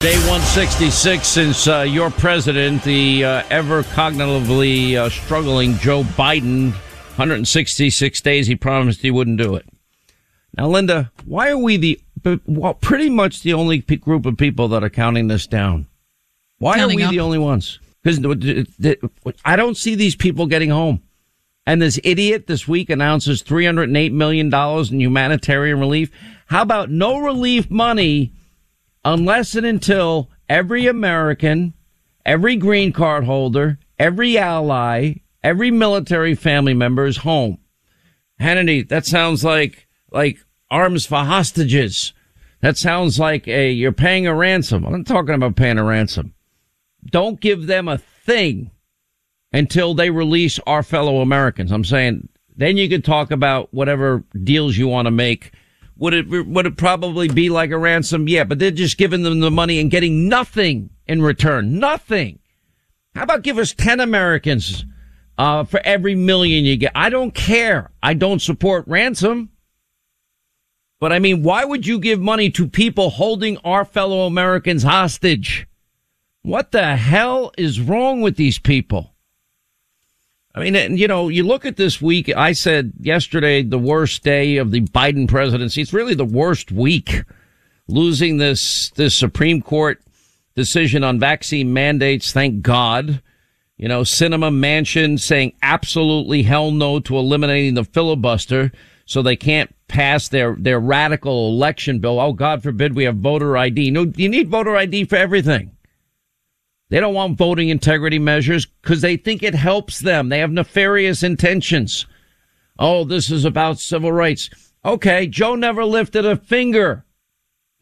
Day 166 since your president, the ever cognitively struggling Joe Biden, 166 days he promised he wouldn't do it. Now, Linda, why are we pretty much the only group of people that are counting this down? Why are we the only ones? Because I don't see these people getting home. And this idiot this week announces $308 million in humanitarian relief. How about no relief money unless and until every American, every green card holder, every ally, every military family member is home? Hannity, that sounds like arms for hostages. That sounds like you're paying a ransom. I'm not talking about paying a ransom. Don't give them a thing until they release our fellow Americans. I'm saying then you could talk about whatever deals you want to make. Would it probably be like a ransom? Yeah, but they're just giving them the money and getting nothing in return. Nothing. How about give us 10 Americans for every million you get? I don't care. I don't support ransom. But I mean, why would you give money to people holding our fellow Americans hostage? What the hell is wrong with these people? I mean, you know, you look at this week. I said yesterday, the worst day of the Biden presidency. It's really the worst week, losing this Supreme Court decision on vaccine mandates. Thank God. You know, Sinema, Manchin saying absolutely hell no to eliminating the filibuster so they can't pass their radical election bill. Oh, God forbid we have voter ID. No, you need voter ID for everything. They don't want voting integrity measures because they think it helps them. They have nefarious intentions. Oh, this is about civil rights. Okay, Joe never lifted a finger.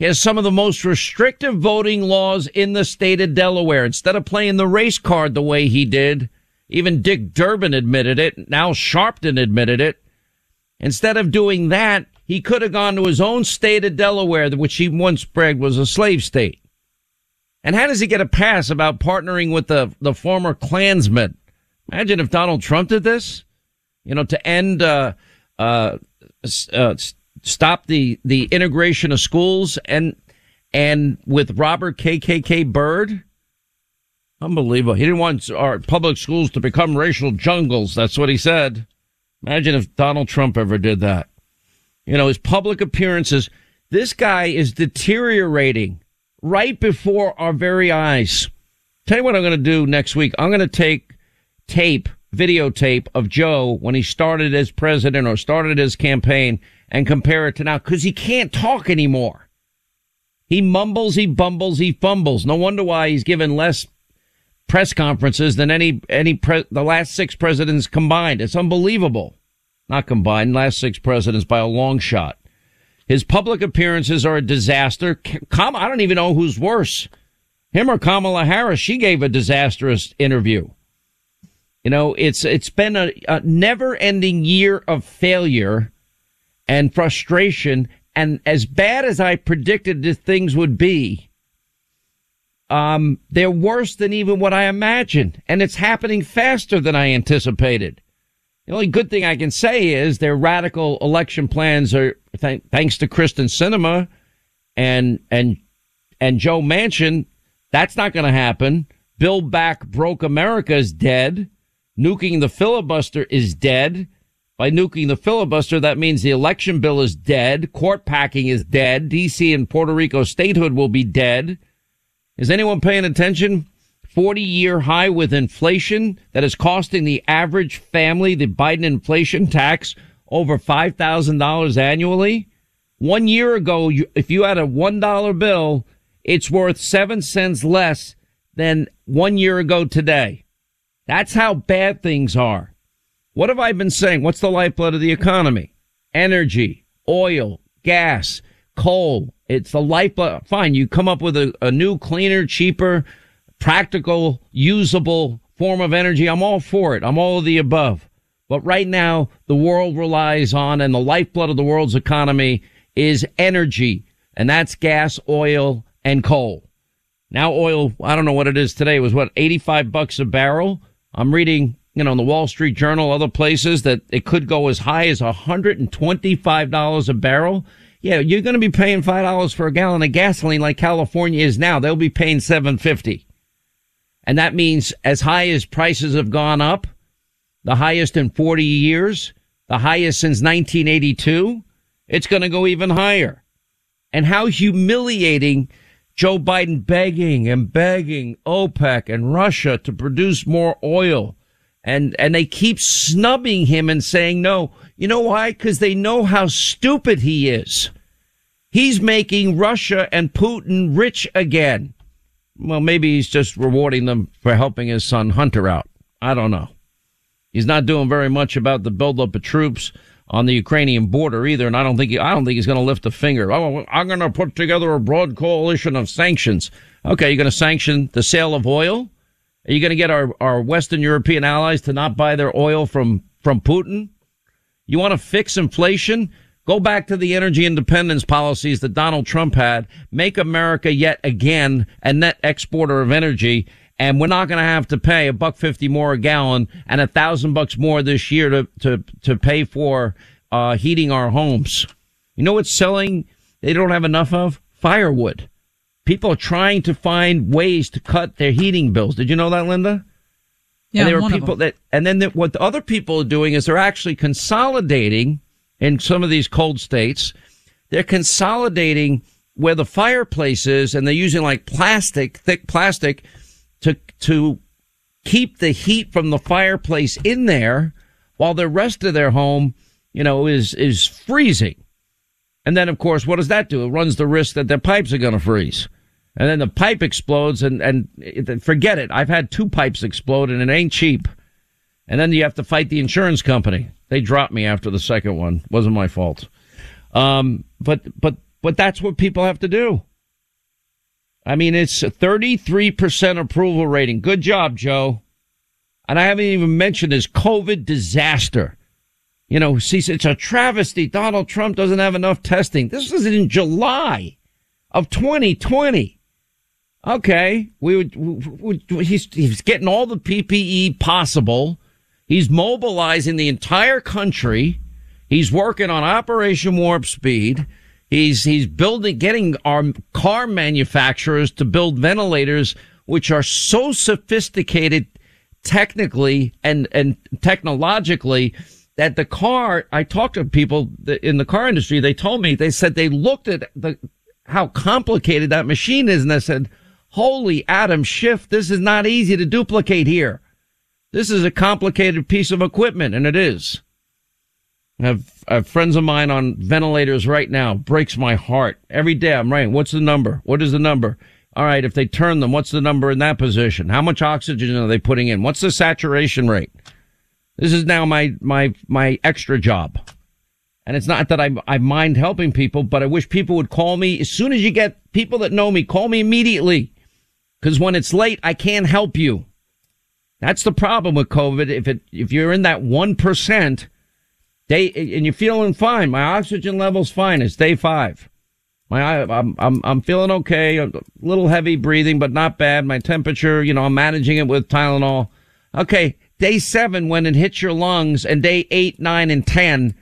He has some of the most restrictive voting laws in the state of Delaware. Instead of playing the race card the way he did, even Dick Durbin admitted it. Al Sharpton admitted it. Instead of doing that, he could have gone to his own state of Delaware, which he once bragged was a slave state. And how does he get a pass about partnering with the former Klansmen? Imagine if Donald Trump did this, you know, to end, stop the integration of schools and with Robert KKK Byrd. Unbelievable. He didn't want our public schools to become racial jungles. That's what he said. Imagine if Donald Trump ever did that. You know, his public appearances. This guy is deteriorating right before our very eyes. Tell you what I'm going to do next week. I'm going to take videotape of Joe when he started as president or started his campaign and compare it to now, because he can't talk anymore. He mumbles, he bumbles, he fumbles. No wonder why he's given less press conferences than the last six presidents combined. It's unbelievable. Not combined, last six presidents by a long shot. His public appearances are a disaster. I don't even know who's worse, him or Kamala Harris. She gave a disastrous interview. You know, it's been a never-ending year of failure and frustration. And as bad as I predicted that things would be, they're worse than even what I imagined. And it's happening faster than I anticipated. The only good thing I can say is their radical election plans are thanks to Kyrsten Sinema and Joe Manchin. That's not going to happen. Build Back Broke America is dead. Nuking the filibuster is dead. By nuking the filibuster, that means the election bill is dead. Court packing is dead. D.C. and Puerto Rico statehood will be dead. Is anyone paying attention? 40-year high with inflation that is costing the average family, the Biden inflation tax, over $5,000 annually. 1 year ago, if you had a $1 bill, it's worth 7 cents less than 1 year ago today. That's how bad things are. What have I been saying? What's the lifeblood of the economy? Energy, oil, gas, coal. It's the lifeblood. Fine, you come up with a new, cleaner, cheaper, practical, usable form of energy. I'm all for it. I'm all of the above. But right now, the world relies on, and the lifeblood of the world's economy is energy, and that's gas, oil, and coal. Now oil, I don't know what it is today. It was, what, $85 a barrel? I'm reading, you know, in the Wall Street Journal, other places, that it could go as high as $125 a barrel. Yeah, you're going to be paying $5 for a gallon of gasoline like California is now. They'll be paying $7.50. And that means as high as prices have gone up, the highest in 40 years, the highest since 1982, it's going to go even higher. And how humiliating, Joe Biden begging and begging OPEC and Russia to produce more oil. And they keep snubbing him and saying no. You know why? Because they know how stupid he is. He's making Russia and Putin rich again. Well, maybe he's just rewarding them for helping his son Hunter out. I don't know. He's not doing very much about the buildup of troops on the Ukrainian border either, and I don't think he's going to lift a finger. Oh, I'm going to put together a broad coalition of sanctions. Okay, you're going to sanction the sale of oil? Are you going to get our Western European allies to not buy their oil from Putin? You want to fix inflation? Go back to the energy independence policies that Donald Trump had. Make America yet again a net exporter of energy, and we're not going to have to pay $1.50 more a gallon and $1,000 more this year to pay for heating our homes. You know what's selling they don't have enough of? Firewood. People are trying to find ways to cut their heating bills. Did you know that, Linda? Yeah, and there are people that, and then what the other people are doing is they're actually consolidating in some of these cold states. They're consolidating where the fireplace is, and they're using like plastic, thick plastic, to keep the heat from the fireplace in there, while the rest of their home, you know, is freezing. And then, of course, what does that do? It runs the risk that their pipes are going to freeze. And then the pipe explodes, and forget it. I've had 2 pipes explode, and it ain't cheap. And then you have to fight the insurance company. They dropped me after the second one. Wasn't my fault. But that's what people have to do. I mean, it's a 33% approval rating. Good job, Joe. And I haven't even mentioned his COVID disaster. You know, see, it's a travesty. Donald Trump doesn't have enough testing. This was in July of 2020. Okay, he's getting all the PPE possible. He's mobilizing the entire country. He's working on Operation Warp Speed. He's building, getting our car manufacturers to build ventilators, which are so sophisticated technically and technologically that the car, I talked to people in the car industry, they told me, they said they looked at how complicated that machine is, and they said, holy Adam Schiff, this is not easy to duplicate here. This is a complicated piece of equipment, and it is. I have friends of mine on ventilators right now. Breaks my heart. Every day I'm writing, what's the number? What is the number? All right, if they turn them, what's the number in that position? How much oxygen are they putting in? What's the saturation rate? This is now my extra job. And it's not that I mind helping people, but I wish people would call me. As soon as you get people that know me, call me immediately. Because when it's late, I can't help you. That's the problem with COVID. If you're in that 1%, and you're feeling fine. My oxygen level's fine. It's day 5. I'm feeling okay. A little heavy breathing, but not bad. My temperature, you know, I'm managing it with Tylenol. Okay, day 7 when it hits your lungs, and day 8, 9, and 10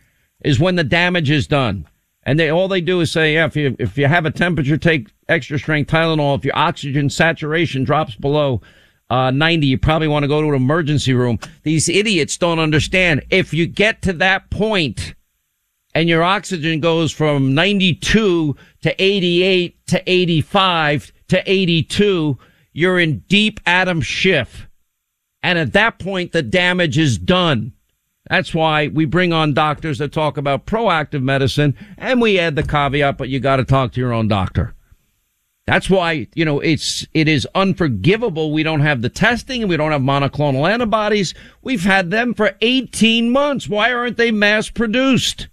is when the damage is done. And all they do is say, yeah, if you have a temperature, take extra strength Tylenol. If your oxygen saturation drops below 90, you probably want to go to an emergency room. These idiots don't understand. If you get to that point and your oxygen goes from 92 to 88 to 85 to 82, you're in deep Adam Schiff. And at that point, the damage is done. That's why we bring on doctors that talk about proactive medicine, and we add the caveat, but you got to talk to your own doctor. That's why, you know, it is unforgivable. We don't have the testing and we don't have monoclonal antibodies. We've had them for 18 months. Why aren't they mass produced?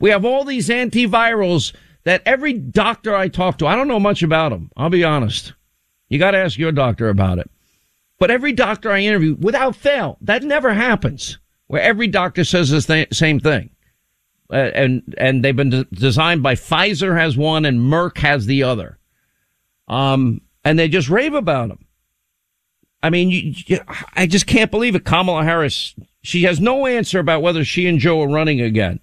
We have all these antivirals that every doctor I talk to, I don't know much about them. I'll be honest. You got to ask your doctor about it. But every doctor I interview, without fail, that never happens, where every doctor says the same thing. And they've been designed by Pfizer has one and Merck has the other. And they just rave about them. I mean, I just can't believe it. Kamala Harris, she has no answer about whether she and Joe are running again.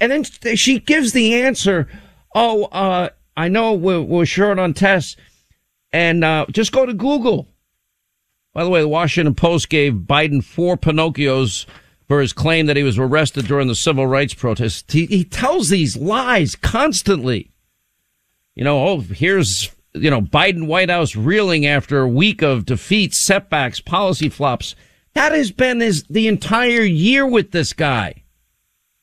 And then she gives the answer. I know we're short on tests, and just go to Google. By the way, the Washington Post gave Biden 4 Pinocchios for his claim that he was arrested during the civil rights protest. He tells these lies constantly. You know, here's, Biden White House reeling after a week of defeats, setbacks, policy flops. That has been the entire year with this guy.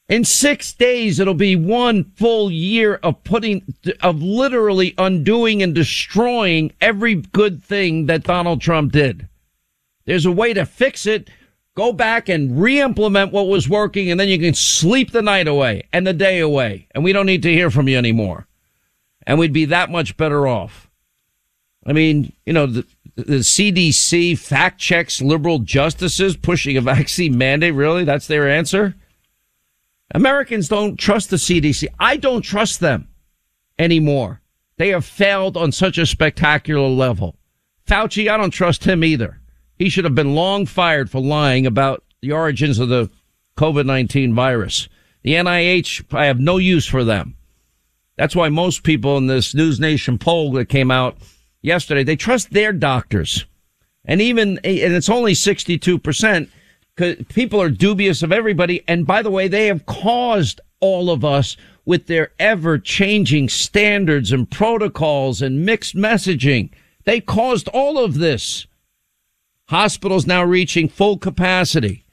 In 6 days, it'll be one full year of literally undoing and destroying every good thing that Donald Trump did. There's a way to fix it. Go back and re-implement what was working, and then you can sleep the night away and the day away, and we don't need to hear from you anymore. And we'd be that much better off. I mean, the CDC fact checks liberal justices pushing a vaccine mandate. Really? That's their answer? Americans don't trust the CDC. I don't trust them anymore. They have failed on such a spectacular level. Fauci, I don't trust him either. He should have been long fired for lying about the origins of the COVID-19 virus. The NIH, I have no use for them. That's why most people in this News Nation poll that came out yesterday, they trust their doctors. And it's only 62%, because people are dubious of everybody. And by the way, they have caused all of us with their ever-changing standards and protocols and mixed messaging. They caused all of this. Hospitals now reaching full capacity.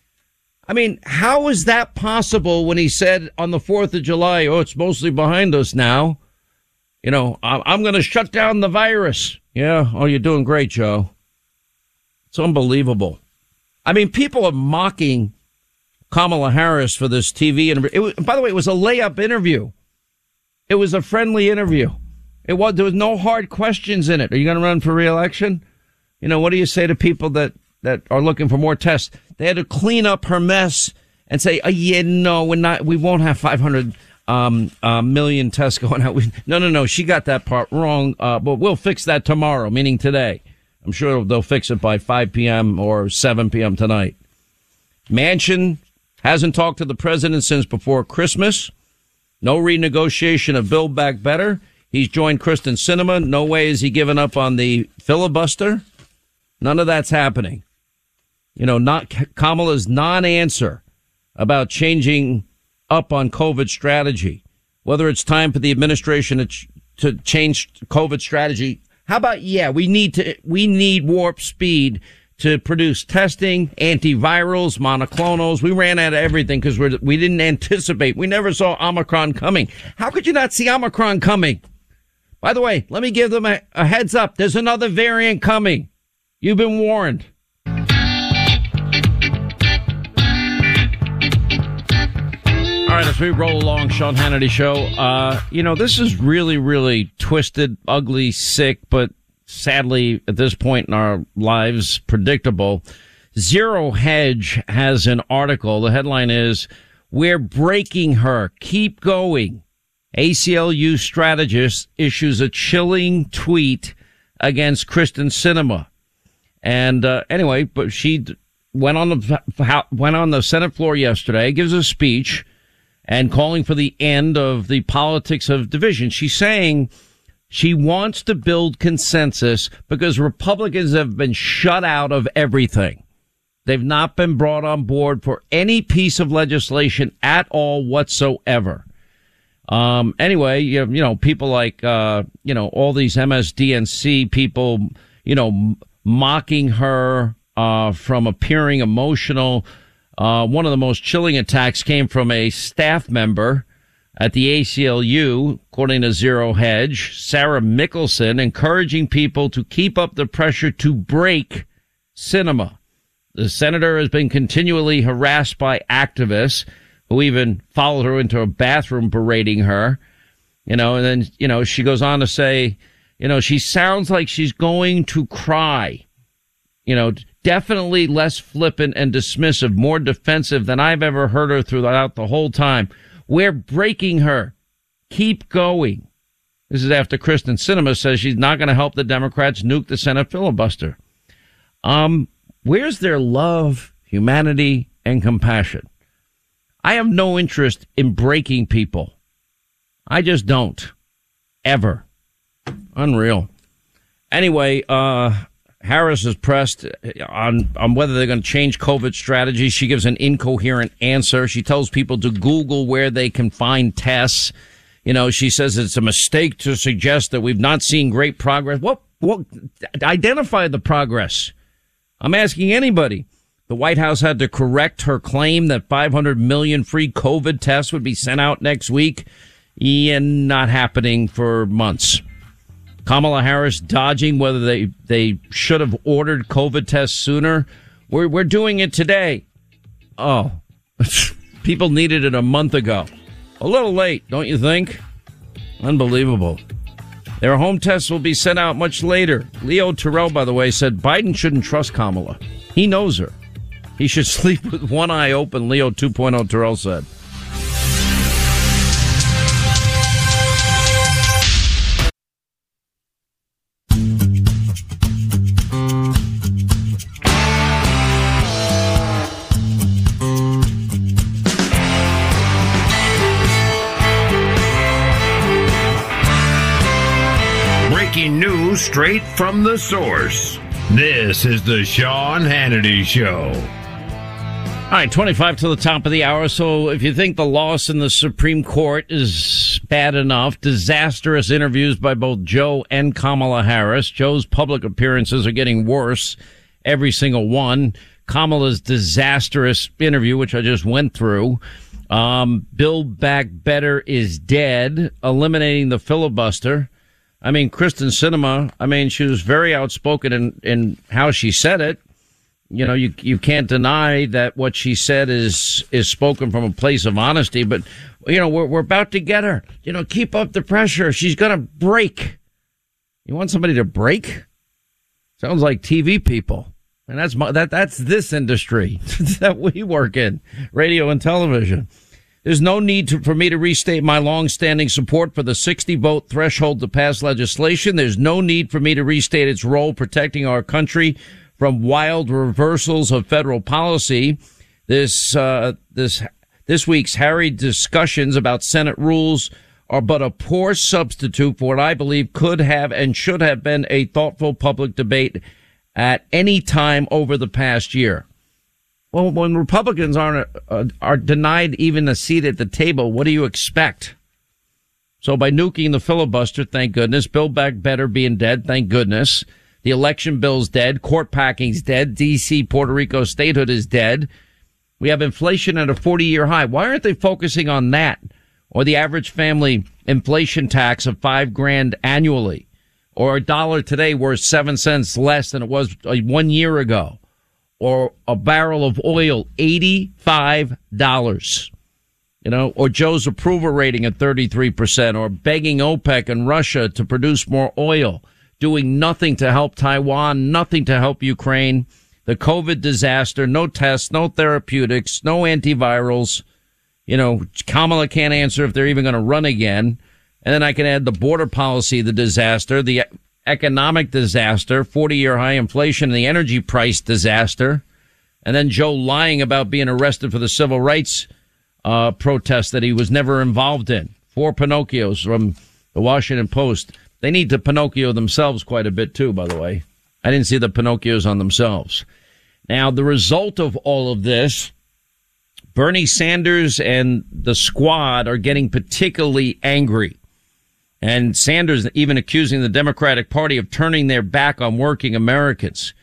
I mean, how is that possible when he said on the 4th of July, it's mostly behind us now? I'm going to shut down the virus. Yeah. Oh, you're doing great, Joe. It's unbelievable. I mean, people are mocking Kamala Harris for this TV interview. By the way, it was a layup interview. It was a friendly interview. There was no hard questions in it. Are you going to run for re-election? What do you say to people that are looking for more tests? They had to clean up her mess and say, we're not. We won't have 500 million tests going out. No. She got that part wrong. But we'll fix that tomorrow, meaning today. I'm sure they'll fix it by 5 p.m. or 7 p.m. tonight. Manchin hasn't talked to the president since before Christmas. No renegotiation of Build Back Better. He's joined Kyrsten Sinema. No way is he giving up on the filibuster. None of that's happening. Kamala's non-answer about changing up on COVID strategy, whether it's time for the administration to change COVID strategy. How about, we need warp speed to produce testing, antivirals, monoclonals. We ran out of everything because we didn't anticipate. We never saw Omicron coming. How could you not see Omicron coming? By the way, let me give them a heads up. There's another variant coming. You've been warned. All right, as we roll along, Sean Hannity Show, this is really, really twisted, ugly, sick, but sadly, at this point in our lives, predictable. Zero Hedge has an article. The headline is, "We're Breaking Her. Keep Going." ACLU strategist issues a chilling tweet against Kyrsten Sinema. And anyway, but she went on the Senate floor yesterday, gives a speech, and calling for the end of the politics of division. She's saying she wants to build consensus because Republicans have been shut out of everything. They've not been brought on board for any piece of legislation at all whatsoever. Anyway, people like all these MSDNC people, mocking her from appearing emotional. One of the most chilling attacks came from a staff member at the ACLU, according to Zero Hedge, Sarah Mickelson, encouraging people to keep up the pressure to break Sinema. The senator has been continually harassed by activists who even followed her into a bathroom berating her. And then, she goes on to say, she sounds like she's going to cry. Definitely less flippant and dismissive, more defensive than I've ever heard her throughout the whole time. We're breaking her. Keep going. This is after Kyrsten Sinema says she's not going to help the Democrats nuke the Senate filibuster. Where's their love, humanity, and compassion? I have no interest in breaking people. I just don't. Ever. Unreal. Anyway, Harris is pressed on whether they're going to change COVID strategies. She gives an incoherent answer. She tells people to Google where they can find tests. You know, she says it's a mistake to suggest that we've not seen great progress. What identify the progress? I'm asking anybody. The White House had to correct her claim that 500 million free COVID tests would be sent out next week, and not happening for months. Kamala Harris dodging whether they should have ordered COVID tests sooner. We're doing it today. Oh, people needed it a month ago. A little late, don't you think? Unbelievable. Their home tests will be sent out much later. Leo Terrell, by the way, said Biden shouldn't trust Kamala. He knows her. He should sleep with one eye open, Leo 2.0 Terrell said. News straight from the source. This is the Sean Hannity Show. All right, 25 to the top of the hour. So if you think the loss in the Supreme Court is bad enough, disastrous interviews by both Joe and Kamala Harris. Joe's public appearances are getting worse, every single one. Kamala's disastrous interview, which I just went through. Build Back Better is dead, eliminating the filibuster. I mean, Kyrsten Sinema, she was very outspoken in how she said it. You know, you can't deny that what she said is spoken from a place of honesty. But, you know, we're about to get her. You know, keep up the pressure. She's going to break. You want somebody to break? Sounds like TV people. And that's this industry that we work in, radio and television. There's no need for me to restate my long-standing support for the 60-vote threshold to pass legislation. There's no need for me to restate its role protecting our country from wild reversals of federal policy. This week's harried discussions about Senate rules are but a poor substitute for what I believe could have and should have been a thoughtful public debate at any time over the past year. Well, when Republicans are denied even a seat at the table, what do you expect? So by nuking the filibuster, thank goodness. Build Back Better being dead, thank goodness. The election bill's dead. Court packing's dead. D.C. Puerto Rico statehood is dead. We have inflation at a 40-year high. Why aren't they focusing on that? Or the average family inflation tax of $5,000 annually? Or a dollar today worth 7 cents less than it was 1 year ago? Or a barrel of oil, $85, you know, or Joe's approval rating at 33%, or begging OPEC and Russia to produce more oil, doing nothing to help Taiwan, nothing to help Ukraine, the COVID disaster, no tests, no therapeutics, no antivirals. You know, Kamala can't answer if they're even going to run again. And then I can add the border policy, the disaster, the economic disaster, 40-year high inflation, the energy price disaster, and then Joe lying about being arrested for the civil rights protest that he was never involved in. 4 Pinocchios from the Washington Post. They need to Pinocchio themselves quite a bit, too, by the way. I didn't see the Pinocchios on themselves. Now, the result of all of this, Bernie Sanders and the squad are getting particularly angry. And Sanders even accusing the Democratic Party of turning their back on working Americans.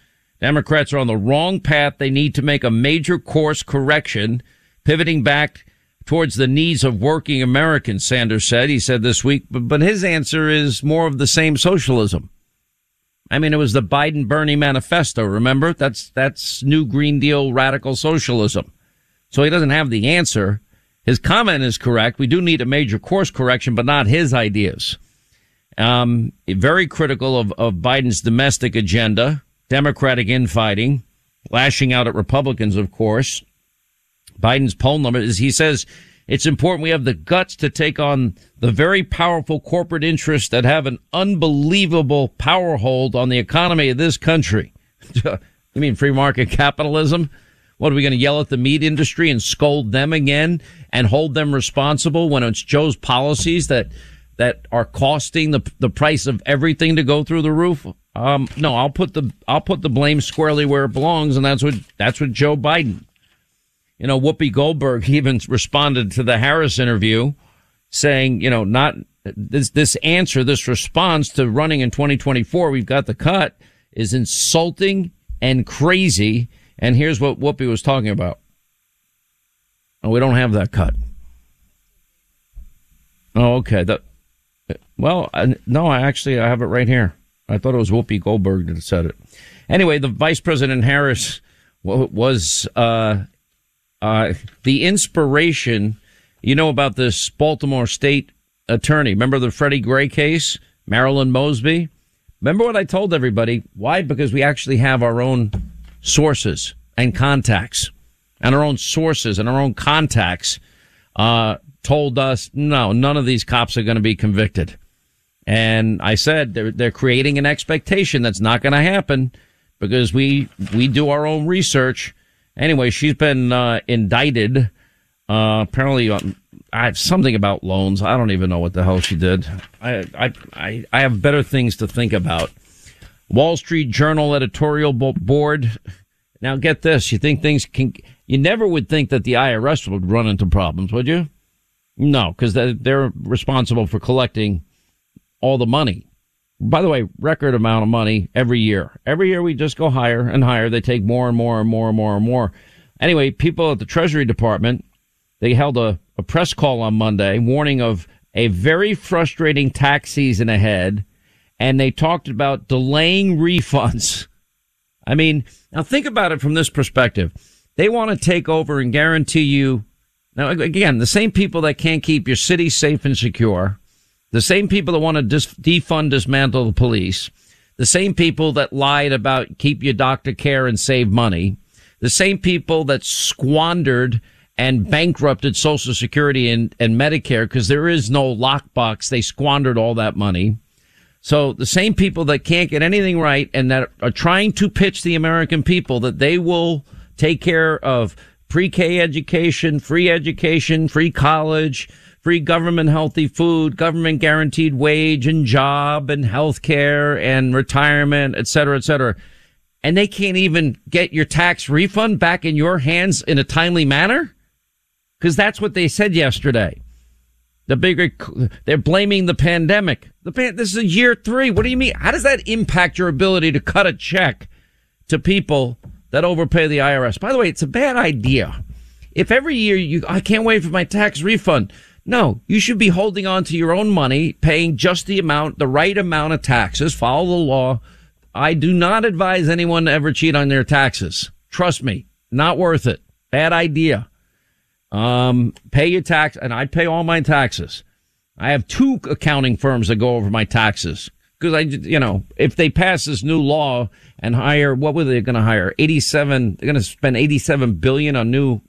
Democrats are on the wrong path. They need to make a major course correction, pivoting back towards the needs of working Americans, Sanders said. He said this week, but his answer is more of the same socialism. I mean, it was the Biden-Bernie manifesto, remember? That's New Green Deal radical socialism. So he doesn't have the answer. His comment is correct. We do need a major course correction, but not his ideas. Very critical of Biden's domestic agenda, Democratic infighting, lashing out at Republicans, of course. Biden's poll number is, he says, it's important we have the guts to take on the very powerful corporate interests that have an unbelievable power hold on the economy of this country. You mean free market capitalism? What, are we going to yell at the meat industry and scold them again and hold them responsible when it's Joe's policies that are costing the price of everything to go through the roof? No, I'll put the blame squarely where it belongs, and that's what Joe Biden. You know, Whoopi Goldberg even responded to the Harris interview saying, you know, not this answer, this response to running in 2024, we've got the cut, is insulting and crazy. And here's what Whoopi was talking about. Oh, we don't have that cut. Oh, okay. I have it right here. I thought it was Whoopi Goldberg that said it. Anyway, the Vice President Harris was the inspiration. You know about this Baltimore state attorney. Remember the Freddie Gray case? Marilyn Mosby? Remember what I told everybody? Why? Because we actually have our own sources and contacts, and our own sources and our own contacts told us, no, none of these cops are going to be convicted. And I said they're creating an expectation that's not going to happen because we do our own research. Anyway, she's been indicted. Apparently, I have something about loans. I don't even know what the hell she did. I have better things to think about. Wall Street Journal editorial board. Now get this. You think things can, you never would think that the IRS would run into problems, would you? No, because they're responsible for collecting all the money. By the way, record amount of money every year. Every year we just go higher and higher. They take more and more and more and more and more. Anyway, people at the Treasury Department, they held a press call on Monday warning of a very frustrating tax season ahead. And they talked about delaying refunds. I mean, now think about it from this perspective. They want to take over and guarantee you. Now, again, the same people that can't keep your city safe and secure, the same people that want to defund, dismantle the police, the same people that lied about keep your doctor care and save money, the same people that squandered and bankrupted Social Security and Medicare because there is no lockbox. They squandered all that money. So the same people that can't get anything right and that are trying to pitch the American people that they will take care of pre-K education, free college, free government healthy food, government guaranteed wage and job and health care and retirement, et cetera, et cetera. And they can't even get your tax refund back in your hands in a timely manner because that's what they said yesterday. They're blaming the pandemic. This is year 3. What do you mean? How does that impact your ability to cut a check to people that overpay the IRS? By the way, it's a bad idea. If every year I can't wait for my tax refund. No, you should be holding on to your own money, paying just the right amount of taxes. Follow the law. I do not advise anyone to ever cheat on their taxes. Trust me, not worth it. Bad idea. Pay your tax, and I pay all my taxes. I have 2 accounting firms that go over my taxes because if they pass this new law and hire, what were they going to hire? They're going to spend $87 billion on new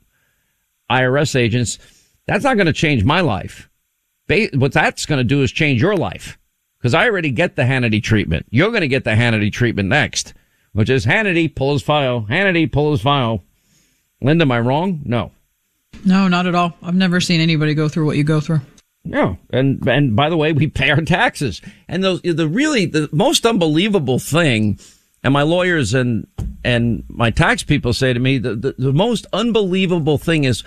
IRS agents. That's not going to change my life. What that's going to do is change your life because I already get the Hannity treatment. You're going to get the Hannity treatment next, which is Hannity, pull his file. Hannity, pull his file. Linda, am I wrong? No. No, not at all. I've never seen anybody go through what you go through. No. And by the way, we pay our taxes. And the most unbelievable thing, and my lawyers and my tax people say to me, the most unbelievable thing is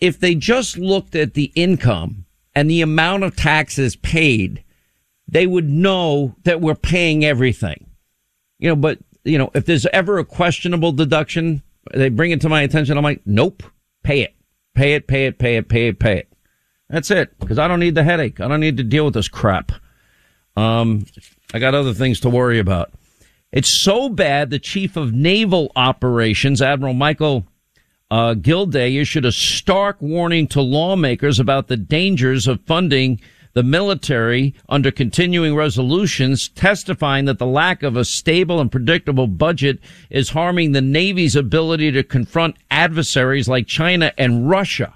if they just looked at the income and the amount of taxes paid, they would know that we're paying everything. But if there's ever a questionable deduction, they bring it to my attention. I'm like, nope, pay it. Pay it, pay it, pay it, pay it, pay it. That's it, because I don't need the headache. I don't need to deal with this crap. I got other things to worry about. It's so bad, the Chief of Naval Operations, Admiral Michael Gilday, issued a stark warning to lawmakers about the dangers of funding the military under continuing resolutions, testifying that the lack of a stable and predictable budget is harming the Navy's ability to confront adversaries like China and Russia.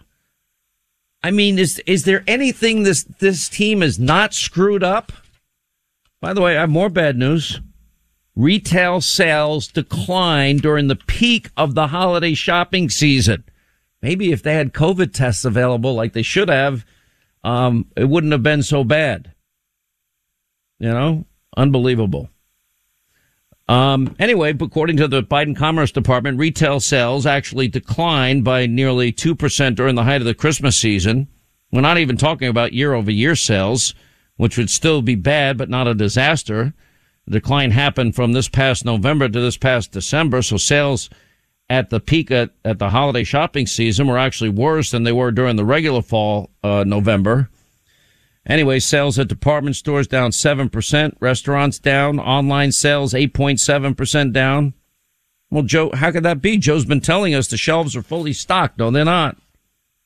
I mean, is there anything this team is not screwed up? By the way, I have more bad news. retail sales declined during the peak of the holiday shopping season. Maybe if they had COVID tests available like they should have, it wouldn't have been so bad. You know, unbelievable. Anyway, according to the Biden Commerce Department, retail sales actually declined by nearly 2% during the height of the Christmas season. We're not even talking about year-over-year sales, which would still be bad, but not a disaster. The decline happened from this past November to this past December, so sales at the peak at the holiday shopping season were actually worse than they were during the regular fall November. Anyway, sales at department stores down 7%, restaurants down, online sales 8.7% down. Well, Joe, how could that be? Joe's been telling us the shelves are fully stocked. No, they're not.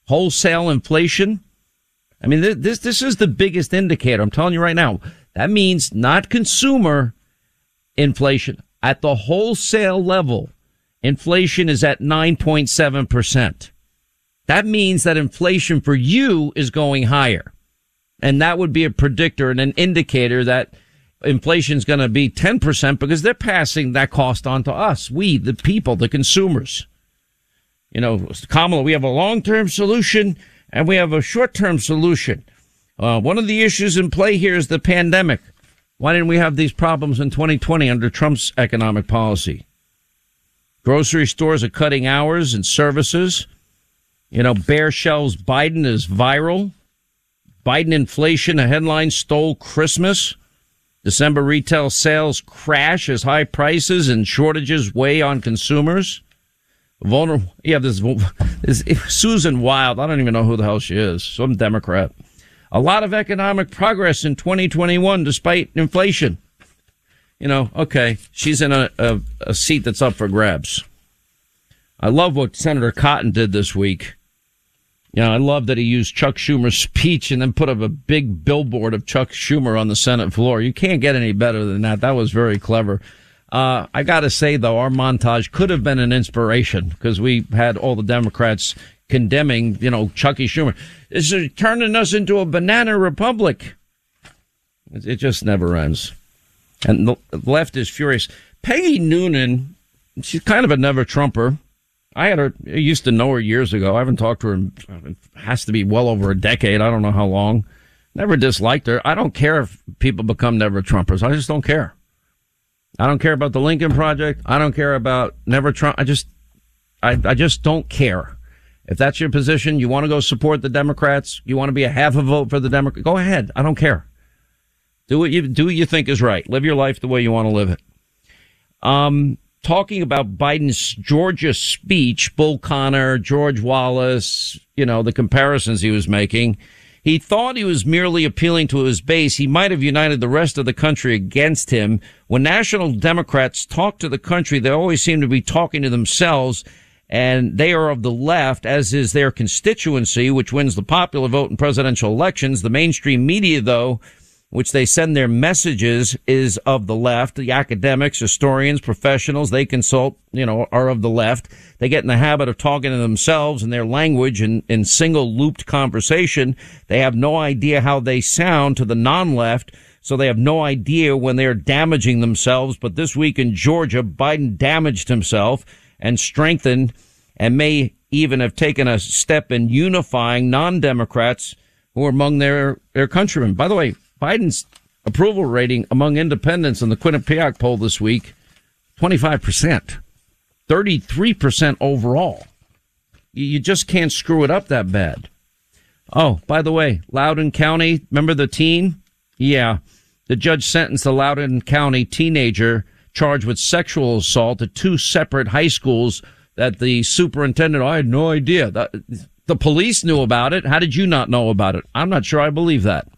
Wholesale inflation. I mean, this is the biggest indicator. I'm telling you right now. That means not consumer inflation. At the wholesale level, inflation is at 9.7%. That means that inflation for you is going higher. And that would be a predictor and an indicator that inflation is going to be 10% because they're passing that cost on to us, we, the people, the consumers. You know, Kamala, we have a long-term solution and we have a short-term solution. One of the issues in play here is the pandemic. Why didn't we have these problems in 2020 under Trump's economic policy? Grocery stores are cutting hours and services. You know, bare shelves Biden is viral. Biden inflation, a headline, stole Christmas. December retail sales crash as high prices and shortages weigh on consumers. This Susan Wild. I don't even know who the hell she is. Some Democrat. A lot of economic progress in 2021 despite inflation. You know, okay, she's in a seat that's up for grabs. I love what Senator Cotton did this week. You know, I love that he used Chuck Schumer's speech and then put up a big billboard of Chuck Schumer on the Senate floor. You can't get any better than that. That was very clever. I got to say, though, our montage could have been an inspiration because we had all the Democrats condemning, you know, Chucky Schumer. This is turning us into a banana republic. It just never ends. And the left is furious. Peggy Noonan, she's kind of a never-Trumper. I used to know her years ago. I haven't talked to her in, it has to be well over a decade. I don't know how long. Never disliked her. I don't care if people become never-Trumpers. I just don't care. I don't care about the Lincoln Project. I don't care about never-Trump. I just don't care. If that's your position, you want to go support the Democrats, you want to be a half a vote for the Democrats, go ahead. I don't care. Do what you think is right. Live your life the way you want to live it. Talking about Biden's Georgia speech, Bull Connor, George Wallace, you know, the comparisons he was making. He thought he was merely appealing to his base. He might have united the rest of the country against him. When national Democrats talk to the country, they always seem to be talking to themselves. And they are of the left, as is their constituency, which wins the popular vote in presidential elections. The mainstream media, though, which they send their messages, is of the left. The academics, historians, professionals they consult, you know, are of the left. They get in the habit of talking to themselves in their language and in single looped conversation. They have no idea how they sound to the non-left. So they have no idea when they're damaging themselves. But this week in Georgia, Biden damaged himself and strengthened and may even have taken a step in unifying non-Democrats who are among their countrymen. By the way, Biden's approval rating among independents in the Quinnipiac poll this week, 25%, 33% overall. You just can't screw it up that bad. Oh, by the way, Loudoun County, remember the teen? Yeah, the judge sentenced the Loudoun County teenager charged with sexual assault at two separate high schools that the superintendent, I had no idea. The police knew about it. How did you not know about it? I'm not sure I believe that.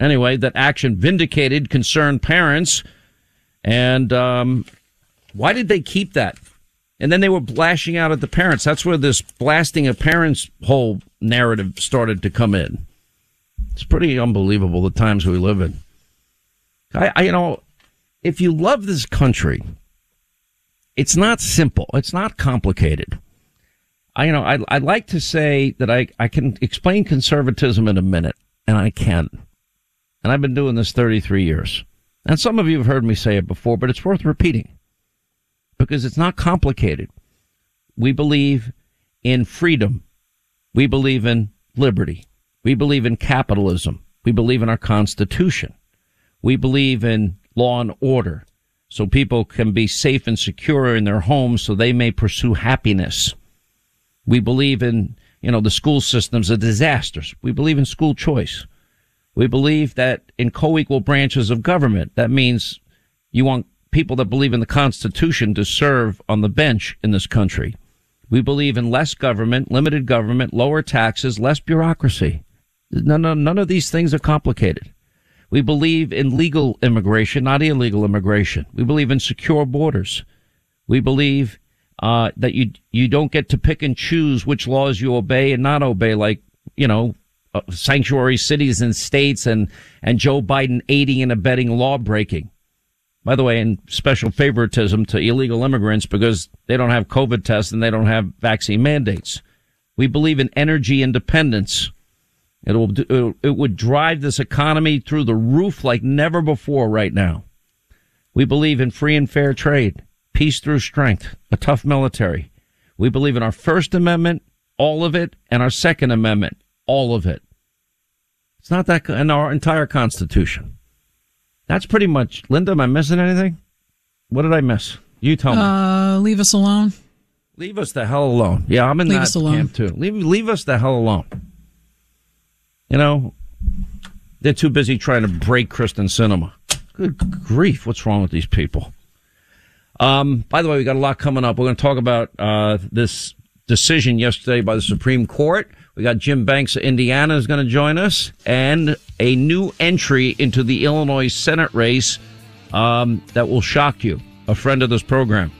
Anyway, that action vindicated concerned parents. And why did they keep that? And then they were lashing out at the parents. That's where this blasting of parents whole narrative started to come in. It's pretty unbelievable the times we live in. If you love this country, it's not simple. It's not complicated. I like to say that I can explain conservatism in a minute, and I can. And I've been doing this 33 years. And some of you have heard me say it before, but it's worth repeating because it's not complicated. We believe in freedom. We believe in liberty. We believe in capitalism. We believe in our Constitution. We believe in law and order so people can be safe and secure in their homes so they may pursue happiness. We believe in, the school system's a disaster. We believe in school choice. We believe that in co-equal branches of government, that means you want people that believe in the Constitution to serve on the bench in this country. We believe in less government, limited government, lower taxes, less bureaucracy. None of these things are complicated. We believe in legal immigration, not illegal immigration. We believe in secure borders. We believe that you don't get to pick and choose which laws you obey and not obey, like, sanctuary cities and states and Joe Biden aiding and abetting law breaking. By the way, in special favoritism to illegal immigrants because they don't have COVID tests and they don't have vaccine mandates. We believe in energy independence. It would drive this economy through the roof like never before right now. We believe in free and fair trade, peace through strength, a tough military. We believe in our First Amendment, all of it, and our Second Amendment, all of it. It's not that, in our entire Constitution. That's pretty much. Linda, am I missing anything? What did I miss? You tell me. Leave us alone. Leave us the hell alone. Yeah, I'm in that camp too. Leave us the hell alone. They're too busy trying to break Kyrsten Sinema. Good grief. What's wrong with these people? By the way, we got a lot coming up. We're going to talk about this decision yesterday by the Supreme Court. We got Jim Banks of Indiana is going to join us, and a new entry into the Illinois Senate race that will shock you. A friend of this program.